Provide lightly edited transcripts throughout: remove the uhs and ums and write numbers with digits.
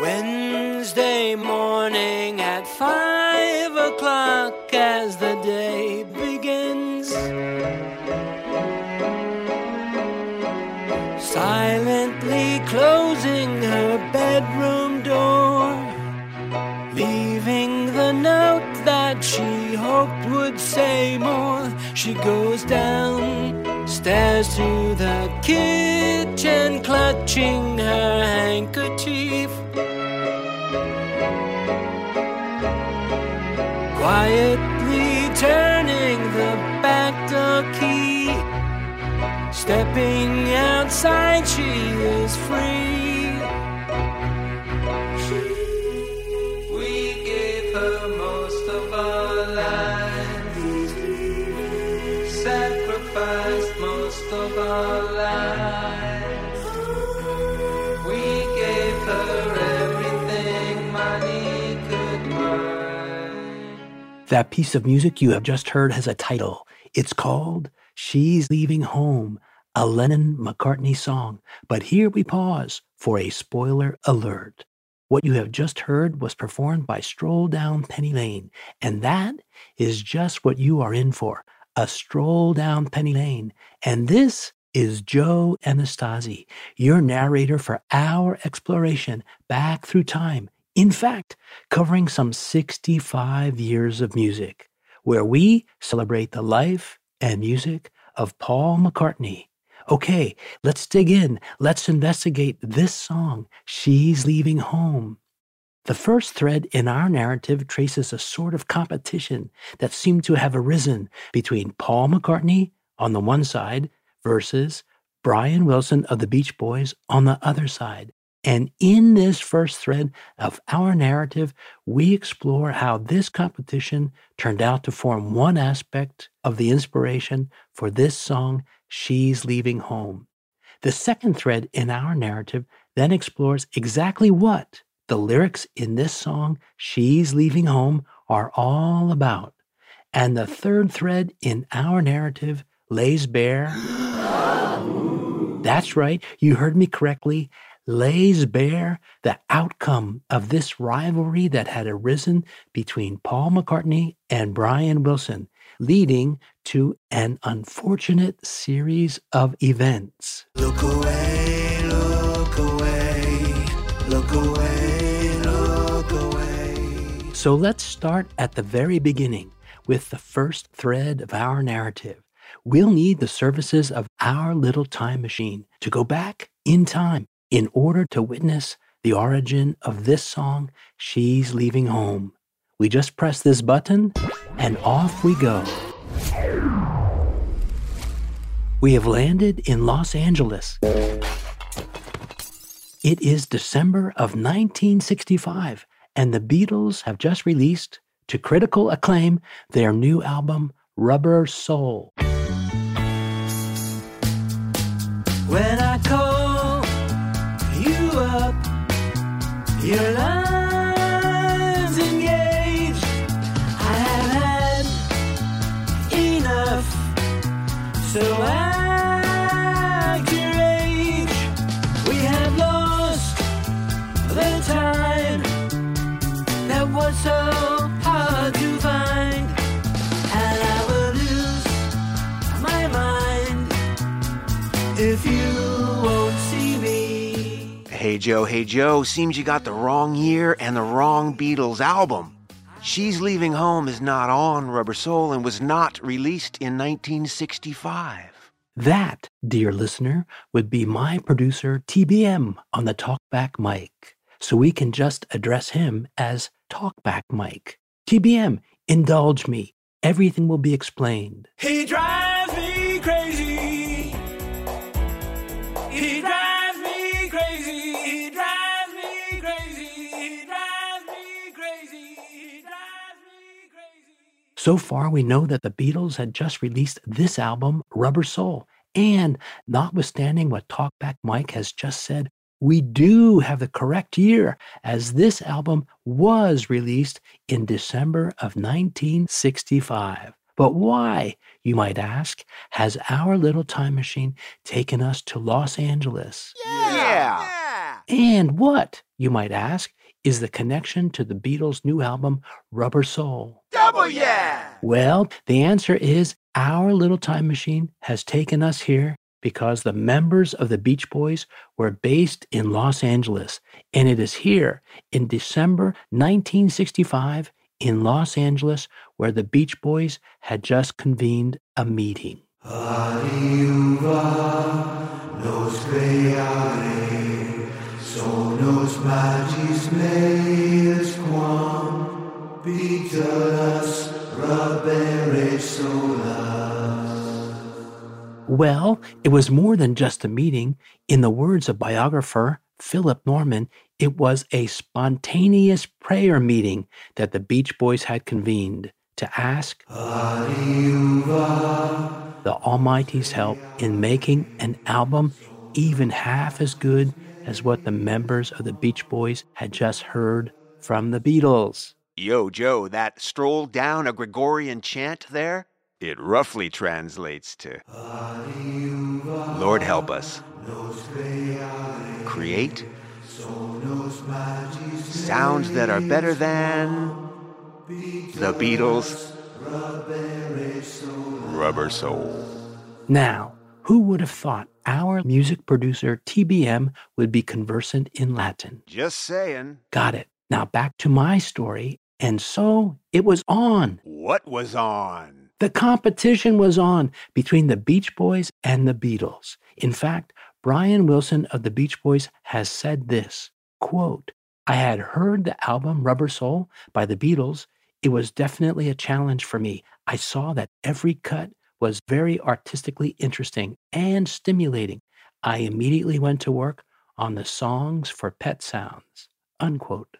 Wednesday morning at 5:00 as the day begins. Silently closing her bedroom door, leaving the note that she hoped would say more. She goes downstairs to the kitchen, clutching her handkerchief. Quietly turning the back door key, stepping outside, she is free. We gave her most of our lives, sacrificed most of our lives. We gave her everything money could buy. That piece of music you have just heard has a title. It's called She's Leaving Home, a Lennon-McCartney song. But here we pause for a spoiler alert. What you have just heard was performed by Stroll Down Penny Lane, and that is just what you are in for, a stroll down Penny Lane. And this is Joe Anastasi, your narrator for our exploration back through time. In fact, covering some 65 years of music, where we celebrate the life and music of Paul McCartney. Okay, let's dig in. Let's investigate this song, She's Leaving Home. The first thread in our narrative traces a sort of competition that seemed to have arisen between Paul McCartney on the one side versus Brian Wilson of the Beach Boys on the other side. And in this first thread of our narrative, we explore how this competition turned out to form one aspect of the inspiration for this song, She's Leaving Home. The second thread in our narrative then explores exactly what the lyrics in this song, She's Leaving Home, are all about. And the third thread in our narrative lays bare... That's right, you heard me correctly. Lays bare the outcome of this rivalry that had arisen between Paul McCartney and Brian Wilson, leading to an unfortunate series of events. Look away, look away, look away, look away. So let's start at the very beginning with the first thread of our narrative. We'll need the services of our little time machine to go back in time in order to witness the origin of this song, She's Leaving Home. We just press this button, and off we go. We have landed in Los Angeles. It is December of 1965, and the Beatles have just released, to critical acclaim, their new album, Rubber Soul. When I call up, your line's engaged. I have had enough, so act your age. We have lost the time that was so hard to find, and I will lose my mind if you won't see me. Hey Joe, seems you got the wrong year and the wrong Beatles album. She's Leaving Home is not on Rubber Soul and was not released in 1965. That, dear listener, would be my producer TBM on the Talkback Mike. So we can just address him as Talkback Mike. TBM, indulge me. Everything will be explained. He drives me crazy. He drives me crazy. He drives me crazy. He drives me crazy. He drives me crazy. So far, we know that the Beatles had just released this album, Rubber Soul. And notwithstanding what Talkback Mike has just said, we do have the correct year, as this album was released in December of 1965. But why, you might ask, has our little time machine taken us to Los Angeles? Yeah! And what, you might ask, is the connection to the Beatles' new album, Rubber Soul? Double yeah! Well, the answer is our little time machine has taken us here because the members of the Beach Boys were based in Los Angeles. And it is here in December 1965 in Los Angeles where the Beach Boys had just convened a meeting. Well, it was more than just a meeting. In the words of biographer Philip Norman, it was a spontaneous prayer meeting that the Beach Boys had convened to ask the Almighty's help in making an album even half as good as what the members of the Beach Boys had just heard from the Beatles. Yo, Joe, that stroll down a Gregorian chant there? It roughly translates to, Lord help us, create sounds that are better than the Beatles' Rubber Soul. Now, who would have thought our music producer TBM would be conversant in Latin? Just saying. Got it. Now back to my story. And so it was on. What was on? The competition was on between the Beach Boys and the Beatles. In fact, Brian Wilson of the Beach Boys has said this, quote, I had heard the album Rubber Soul by the Beatles. It was definitely a challenge for me. I saw that every cut was very artistically interesting and stimulating. I immediately went to work on the songs for Pet Sounds, unquote.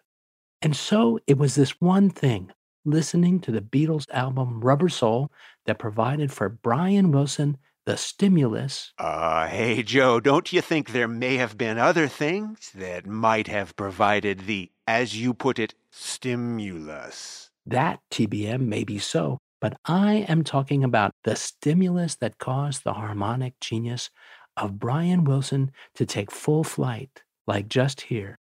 And so it was this one thing, listening to the Beatles' album Rubber Soul, that provided for Brian Wilson the stimulus. Hey, Joe, don't you think there may have been other things that might have provided the, as you put it, stimulus? That, TBM, may be so, but I am talking about the stimulus that caused the harmonic genius of Brian Wilson to take full flight, like just here.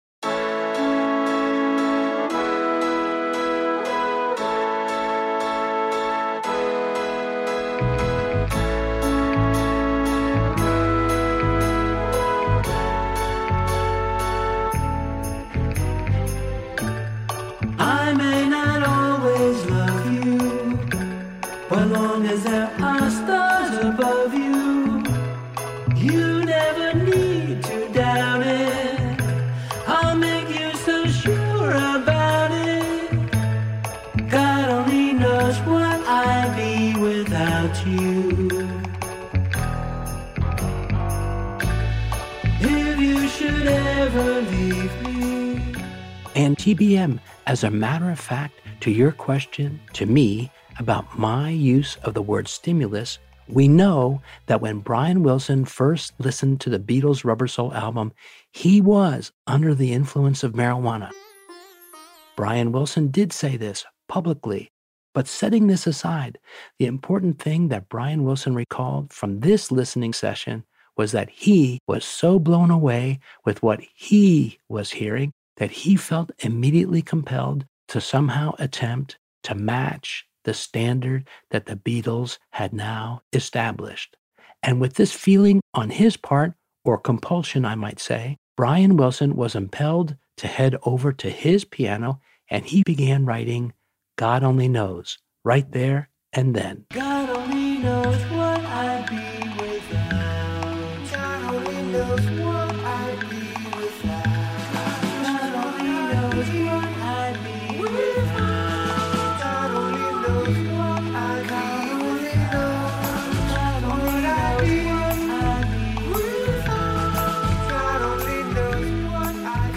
And TBM, as a matter of fact, to your question to me about my use of the word stimulus, we know that when Brian Wilson first listened to the Beatles' Rubber Soul album, he was under the influence of marijuana. Brian Wilson did say this publicly, but setting this aside, the important thing that Brian Wilson recalled from this listening session was that he was so blown away with what he was hearing that he felt immediately compelled to somehow attempt to match the standard that the Beatles had now established. And with this feeling on his part, or compulsion, I might say, Brian Wilson was impelled to head over to his piano, and he began writing God Only Knows, right there and then. God only knows what I'd be without. God only knows what I'd be without. God only knows what I'd be without. God only knows what I'd be without. God only knows what I'd be without. God only knows what I'd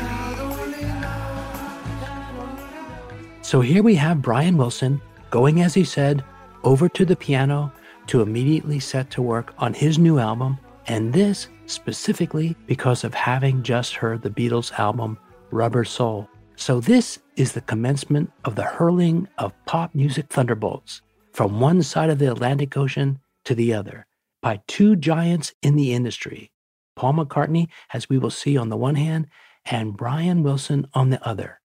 be without. So here we have Brian Wilson going, as he said, over to the piano to immediately set to work on his new album, and this specifically because of having just heard the Beatles album, Rubber Soul. So this is the commencement of the hurling of pop music thunderbolts from one side of the Atlantic Ocean to the other by two giants in the industry, Paul McCartney, as we will see, on the one hand, and Brian Wilson on the other.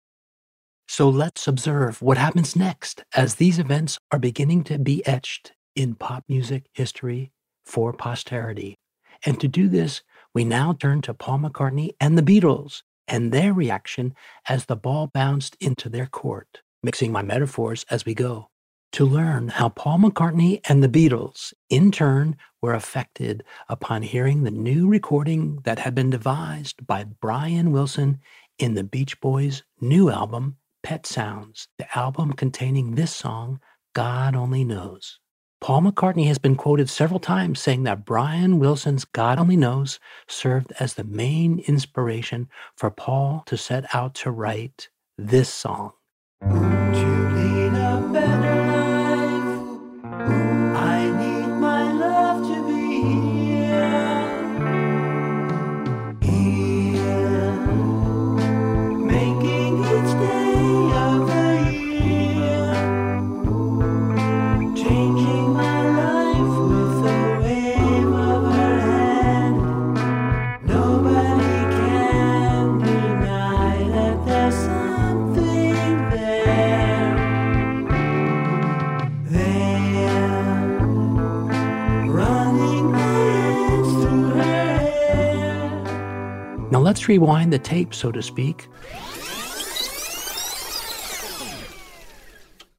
So let's observe what happens next as these events are beginning to be etched in pop music history for posterity. And to do this, we now turn to Paul McCartney and the Beatles and their reaction as the ball bounced into their court, mixing my metaphors as we go, to learn how Paul McCartney and the Beatles, in turn, were affected upon hearing the new recording that had been devised by Brian Wilson in the Beach Boys' new album, Pet Sounds, the album containing this song, God Only Knows. Paul McCartney has been quoted several times saying that Brian Wilson's God Only Knows served as the main inspiration for Paul to set out to write this song. Won't you lead a better life? I need my love to be here. Here, making its day. Let's rewind the tape, so to speak,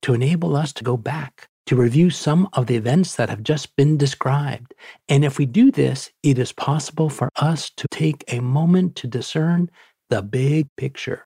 to enable us to go back to review some of the events that have just been described. And if we do this, it is possible for us to take a moment to discern the big picture.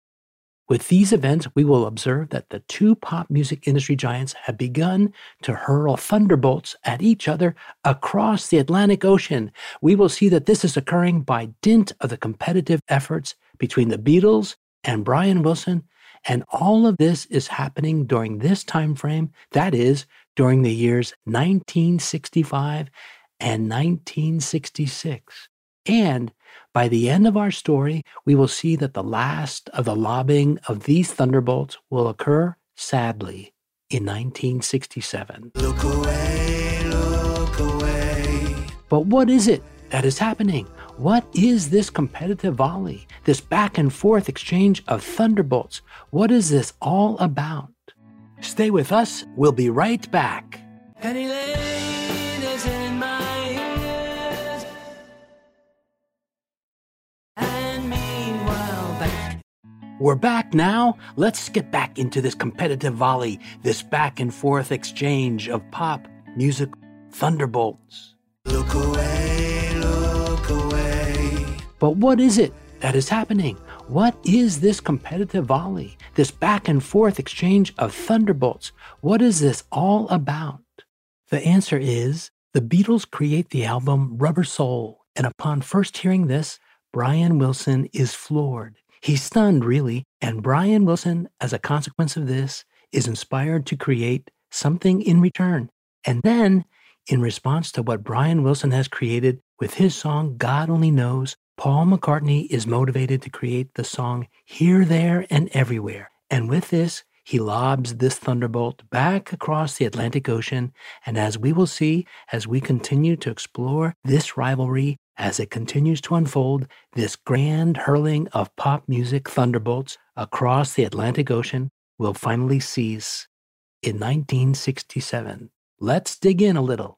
With these events, we will observe that the two pop music industry giants have begun to hurl thunderbolts at each other across the Atlantic Ocean. We will see that this is occurring by dint of the competitive efforts between the Beatles and Brian Wilson, and all of this is happening during this time frame, that is, during the years 1965 and 1966. And by the end of our story, we will see that the last of the lobbing of these thunderbolts will occur, sadly, in 1967. Look away, look away. But what is it that is happening? What is this competitive volley, this back and forth exchange of thunderbolts? What is this all about? Stay with us. We'll be right back. Penny Lane is in my... We're back now. Let's get back into this competitive volley, this back and forth exchange of pop music thunderbolts. Look away, look away. But what is it that is happening? What is this competitive volley, this back and forth exchange of thunderbolts? What is this all about? The answer is the Beatles create the album Rubber Soul, and upon first hearing this, Brian Wilson is floored. He's stunned, really, and Brian Wilson, as a consequence of this, is inspired to create something in return. And then, in response to what Brian Wilson has created with his song, God Only Knows, Paul McCartney is motivated to create the song Here, There, and Everywhere. And with this, he lobs this thunderbolt back across the Atlantic Ocean. And as we will see, as we continue to explore this rivalry, as it continues to unfold, this grand hurling of pop music thunderbolts across the Atlantic Ocean will finally cease in 1967. Let's dig in a little.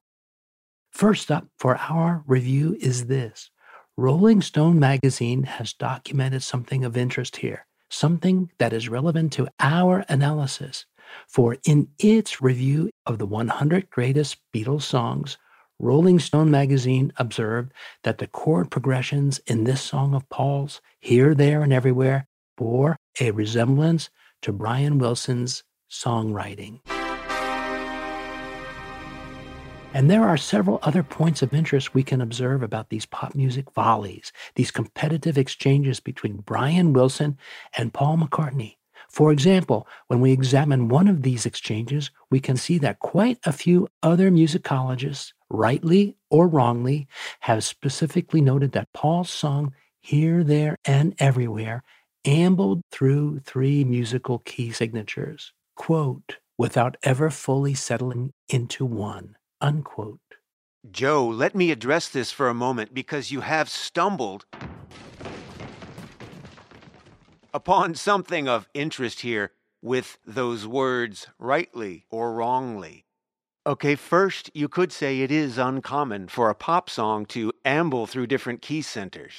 First up for our review is this. Rolling Stone magazine has documented something of interest here, something that is relevant to our analysis. For in its review of the 100 greatest Beatles songs, Rolling Stone magazine observed that the chord progressions in this song of Paul's, Here, There, and Everywhere, bore a resemblance to Brian Wilson's songwriting. And there are several other points of interest we can observe about these pop music volleys, these competitive exchanges between Brian Wilson and Paul McCartney. For example, when we examine one of these exchanges, we can see that quite a few other musicologists, rightly or wrongly, have specifically noted that Paul's song, Here, There, and Everywhere, ambled through three musical key signatures, quote, without ever fully settling into one, unquote. Joe, let me address this for a moment because you have stumbled upon something of interest here with those words rightly or wrongly. Okay, first, you could say it is uncommon for a pop song to amble through different key centers.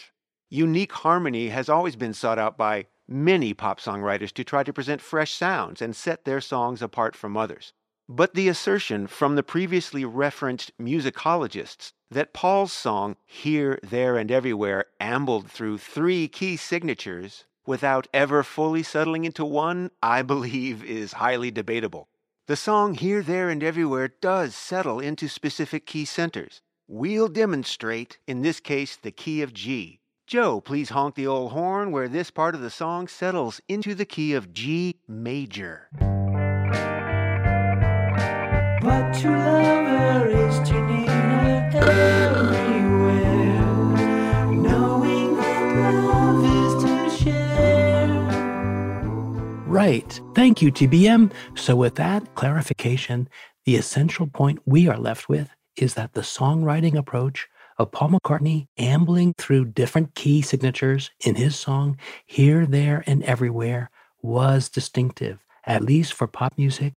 Unique harmony has always been sought out by many pop songwriters to try to present fresh sounds and set their songs apart from others. But the assertion from the previously referenced musicologists that Paul's song, Here, There, and Everywhere, ambled through three key signatures without ever fully settling into one, I believe, is highly debatable. The song Here, There, and Everywhere does settle into specific key centers. We'll demonstrate, in this case, the key of G. Joe, please honk the old horn where this part of the song settles into the key of G major. But to love her is to need her everywhere, knowing that love is to share. Right. Thank you, TBM. So with that clarification, the essential point we are left with is that the songwriting approach of Paul McCartney ambling through different key signatures in his song Here, There, and Everywhere was distinctive, at least for pop music,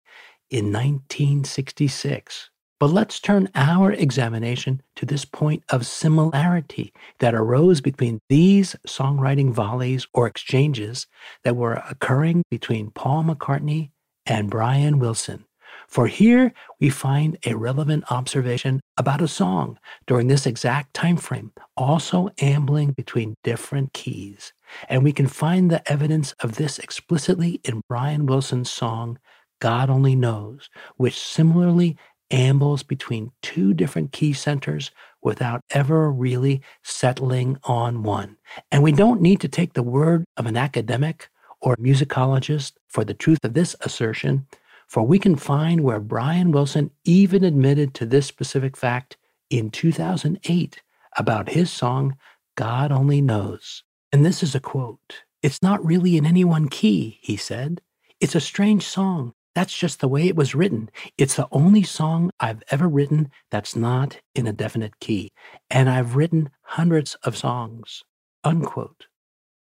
in 1966. But let's turn our examination to this point of similarity that arose between these songwriting volleys or exchanges that were occurring between Paul McCartney and Brian Wilson. For here, we find a relevant observation about a song during this exact time frame, also ambling between different keys. And we can find the evidence of this explicitly in Brian Wilson's song, God Only Knows, which similarly ambles between two different key centers without ever really settling on one. And we don't need to take the word of an academic or musicologist for the truth of this assertion, for we can find where Brian Wilson even admitted to this specific fact in 2008 about his song, God Only Knows. And this is a quote. "It's not really in any one key," he said. "It's a strange song. That's just the way it was written. It's the only song I've ever written that's not in a definite key. And I've written hundreds of songs," unquote.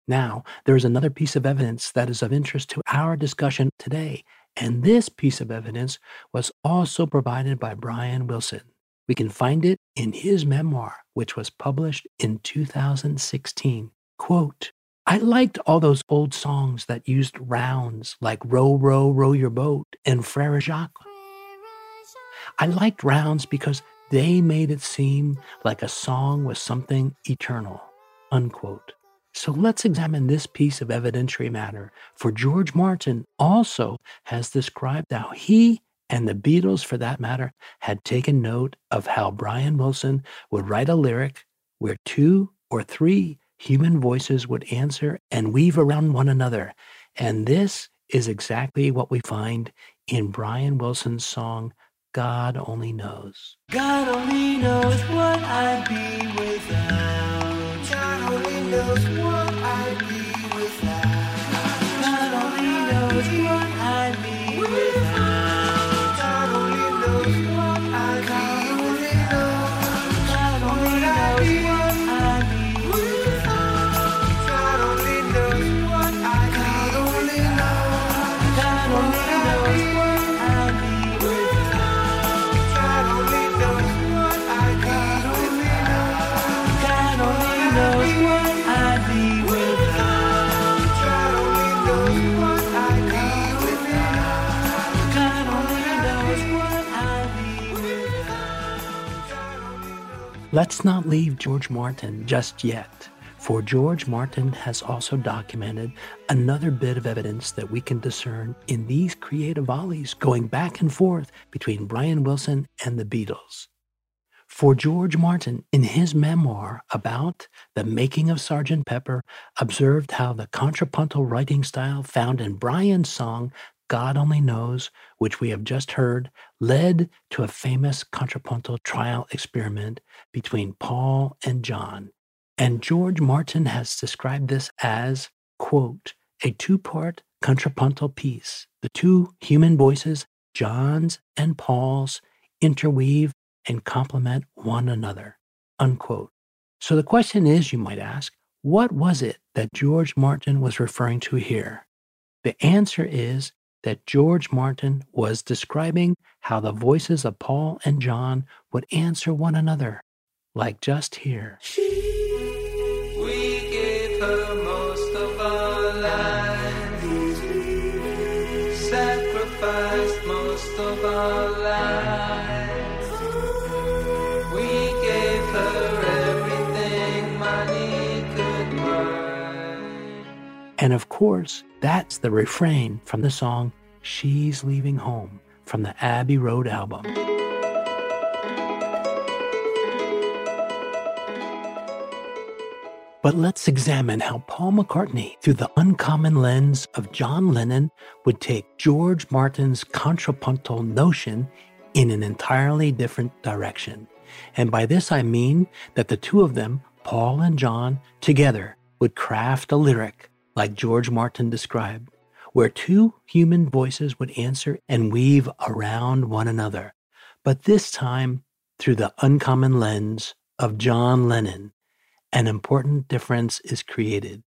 Now, there is another piece of evidence that is of interest to our discussion today. And this piece of evidence was also provided by Brian Wilson. We can find it in his memoir, which was published in 2016. Quote, "I liked all those old songs that used rounds like Row, Row, Row Your Boat and Frère Jacques. I liked rounds because they made it seem like a song was something eternal," unquote. So let's examine this piece of evidentiary matter, for George Martin also has described how he, and the Beatles for that matter, had taken note of how Brian Wilson would write a lyric where two or three human voices would answer and weave around one another. And this is exactly what we find in Brian Wilson's song, God Only Knows. God only knows what I'd be without. God only knows what I'd be without. God only knows what I'd be without. God only knows what I'd be without. God only knows what I'd be without. God only knows what I'd be without. God only knows what I'd be without. God only knows what I'd be without. Let's not leave George Martin just yet, for George Martin has also documented another bit of evidence that we can discern in these creative volleys going back and forth between Brian Wilson and the Beatles. For George Martin, in his memoir about the making of Sgt. Pepper, observed how the contrapuntal writing style found in Brian's song, God Only Knows, which we have just heard, led to a famous contrapuntal trial experiment between Paul and John. And George Martin has described this as, quote, a two-part contrapuntal piece. The two human voices, John's and Paul's, interweave and complement one another, unquote. So the question is, you might ask, what was it that George Martin was referring to here? The answer is that George Martin was describing how the voices of Paul and John would answer one another, like just here. And of course, that's the refrain from the song She's Leaving Home from the Abbey Road album. But let's examine how Paul McCartney, through the uncommon lens of John Lennon, would take George Martin's contrapuntal notion in an entirely different direction. And by this I mean that the two of them, Paul and John, together would craft a lyric like George Martin described, where two human voices would answer and weave around one another, but this time through the uncommon lens of John Lennon. An important difference is created,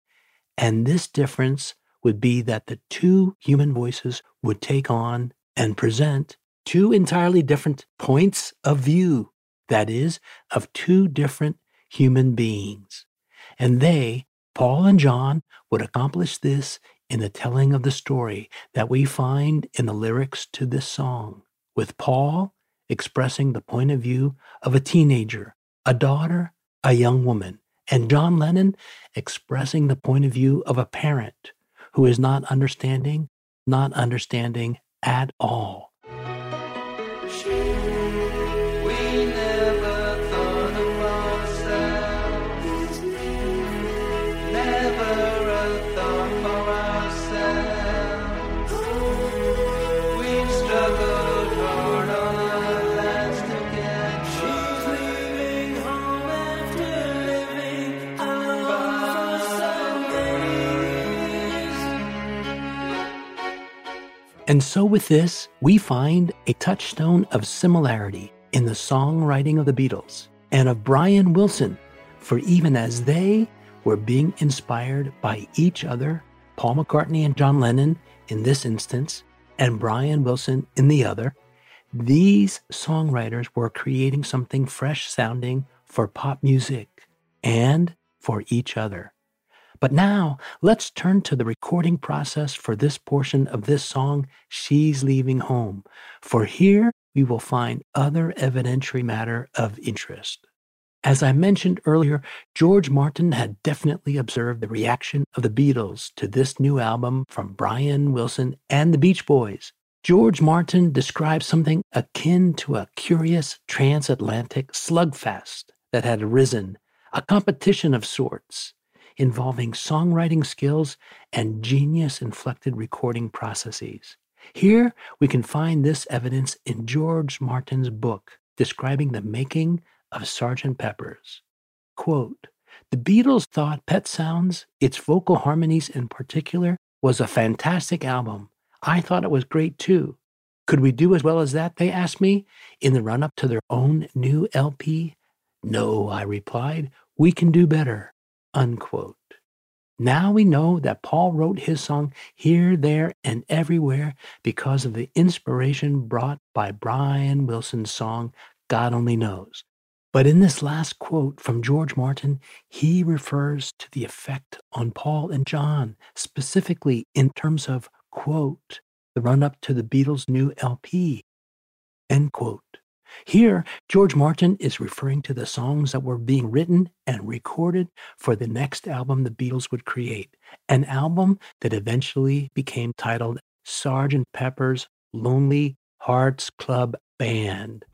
and this difference would be that the two human voices would take on and present two entirely different points of view, that is, of two different human beings. And they, Paul and John, would accomplish this in the telling of the story that we find in the lyrics to this song, with Paul expressing the point of view of a teenager, a daughter, a young woman, and John Lennon expressing the point of view of a parent who is not understanding at all. And so with this, we find a touchstone of similarity in the songwriting of the Beatles and of Brian Wilson, for even as they were being inspired by each other, Paul McCartney and John Lennon in this instance, and Brian Wilson in the other, these songwriters were creating something fresh sounding for pop music and for each other. But now, let's turn to the recording process for this portion of this song, She's Leaving Home, for here we will find other evidentiary matter of interest. As I mentioned earlier, George Martin had definitely observed the reaction of the Beatles to this new album from Brian Wilson and the Beach Boys. George Martin describes something akin to a curious transatlantic slugfest that had arisen, a competition of sorts, involving songwriting skills and genius-inflected recording processes. Here, we can find this evidence in George Martin's book describing the making of Sgt. Pepper's. Quote, the Beatles thought Pet Sounds, its vocal harmonies in particular, was a fantastic album. I thought it was great too. Could we do as well as that, they asked me, in the run-up to their own new LP? No, I replied, we can do better. Unquote. Now we know that Paul wrote his song Here, There, and Everywhere because of the inspiration brought by Brian Wilson's song God Only Knows. But in this last quote from George Martin, he refers to the effect on Paul and John, specifically in terms of, quote, the run-up to the Beatles' new LP, end quote. Here, George Martin is referring to the songs that were being written and recorded for the next album the Beatles would create, an album that eventually became titled Sgt. Pepper's Lonely Hearts Club Band.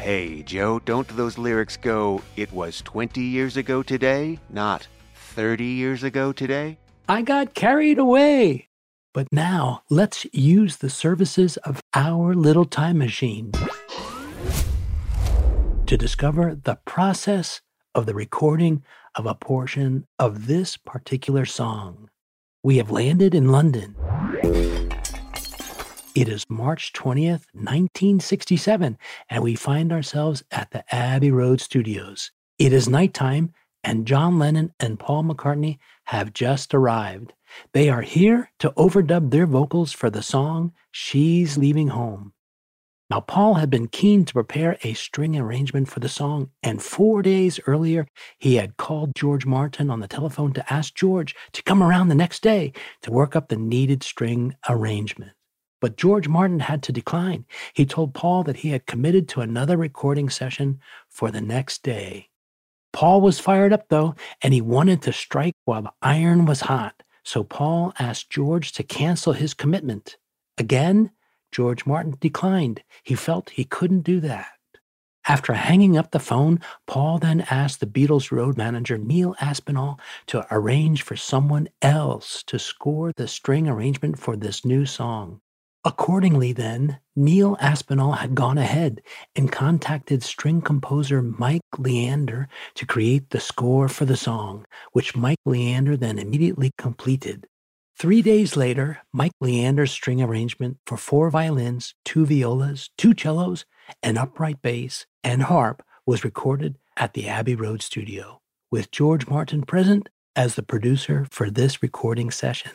Hey, Joe, don't those lyrics go, it was 20 years ago today, not 30 years ago today? I got carried away. But now, let's use the services of our little time machine to discover the process of the recording of a portion of this particular song. We have landed in London. It is March 20th, 1967, and we find ourselves at the Abbey Road studios. It is nighttime, and John Lennon and Paul McCartney have just arrived. They are here to overdub their vocals for the song, She's Leaving Home. Now, Paul had been keen to prepare a string arrangement for the song, and 4 days earlier, he had called George Martin on the telephone to ask George to come around the next day to work up the needed string arrangement. But George Martin had to decline. He told Paul that he had committed to another recording session for the next day. Paul was fired up, though, and he wanted to strike while the iron was hot. So Paul asked George to cancel his commitment. Again, George Martin declined. He felt he couldn't do that. After hanging up the phone, Paul then asked the Beatles road manager, Neil Aspinall, to arrange for someone else to score the string arrangement for this new song. Accordingly, then, Neil Aspinall had gone ahead and contacted string composer Mike Leander to create the score for the song, which Mike Leander then immediately completed. 3 days later, Mike Leander's string arrangement for 4 violins, 2 violas, 2 cellos, an upright bass, and harp was recorded at the Abbey Road studio, with George Martin present as the producer for this recording session.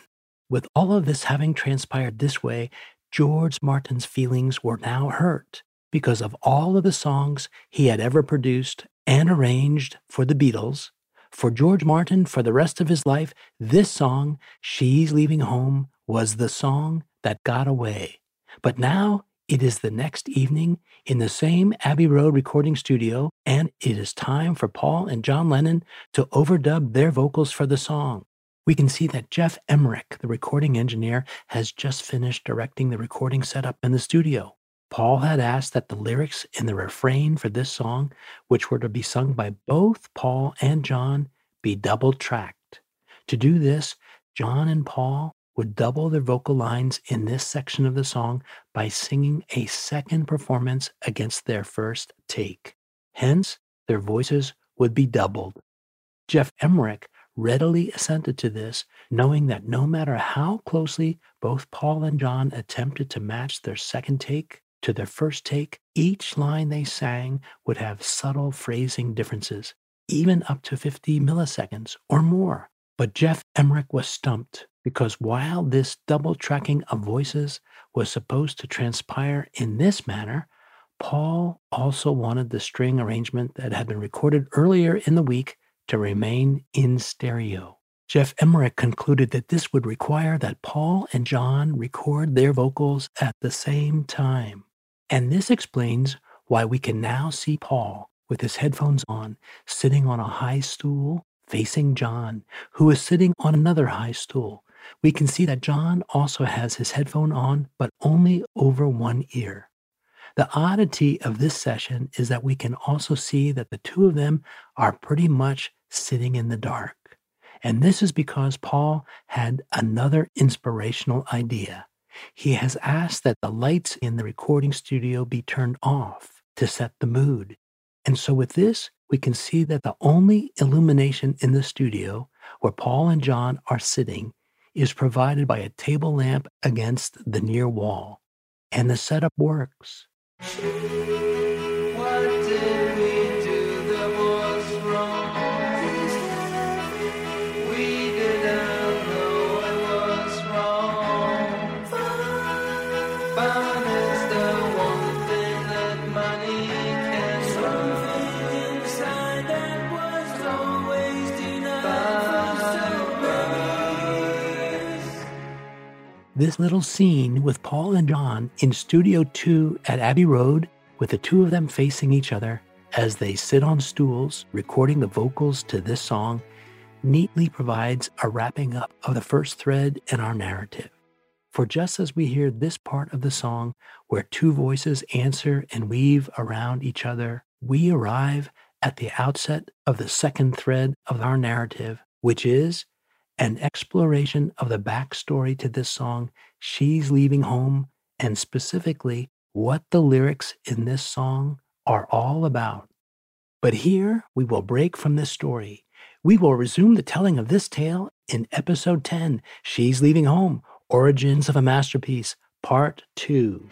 With all of this having transpired this way, George Martin's feelings were now hurt because of all of the songs he had ever produced and arranged for the Beatles. For George Martin, for the rest of his life, this song, She's Leaving Home, was the song that got away. But now it is the next evening in the same Abbey Road recording studio, and it is time for Paul and John Lennon to overdub their vocals for the song. We can see that Geoff Emerick, the recording engineer, has just finished directing the recording setup in the studio. Paul had asked that the lyrics in the refrain for this song, which were to be sung by both Paul and John, be double-tracked. To do this, John and Paul would double their vocal lines in this section of the song by singing a second performance against their first take. Hence, their voices would be doubled. Geoff Emerick readily assented to this, knowing that no matter how closely both Paul and John attempted to match their second take to their first take, each line they sang would have subtle phrasing differences, even up to 50 milliseconds or more. But Geoff Emerick was stumped, because while this double tracking of voices was supposed to transpire in this manner, Paul also wanted the string arrangement that had been recorded earlier in the week to remain in stereo. Geoff Emerick concluded that this would require that Paul and John record their vocals at the same time. And this explains why we can now see Paul, with his headphones on, sitting on a high stool facing John, who is sitting on another high stool. We can see that John also has his headphone on, but only over one ear. The oddity of this session is that we can also see that the two of them are pretty much sitting in the dark. And this is because Paul had another inspirational idea. He has asked that the lights in the recording studio be turned off to set the mood. And so with this, we can see that the only illumination in the studio where Paul and John are sitting is provided by a table lamp against the near wall. And the setup works. What did we do that was wrong? We didn't know it was wrong. Fun is the one thing that money can't buy. this little scene with Paul and John in Studio 2 at Abbey Road, with the two of them facing each other as they sit on stools recording the vocals to this song, neatly provides a wrapping up of the first thread in our narrative. For just as we hear this part of the song where two voices answer and weave around each other, we arrive at the outset of the second thread of our narrative, which is an exploration of the backstory to this song, She's Leaving Home, and specifically what the lyrics in this song are all about. But here we will break from this story. We will resume the telling of this tale in Episode 10, She's Leaving Home, Origins of a Masterpiece, Part 2.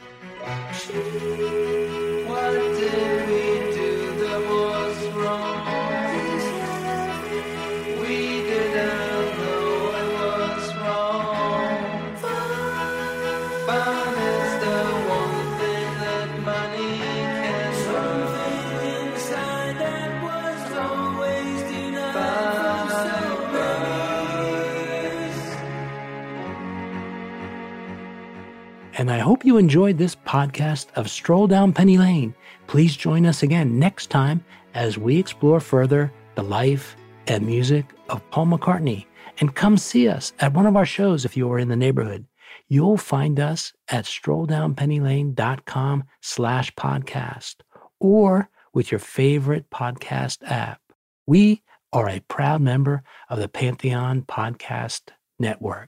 And I hope you enjoyed this podcast of Stroll Down Penny Lane. Please join us again next time as we explore further the life and music of Paul McCartney. And come see us at one of our shows if you are in the neighborhood. You'll find us at StrollDownPennyLane.com/podcast or with your favorite podcast app. We are a proud member of the Pantheon Podcast Network.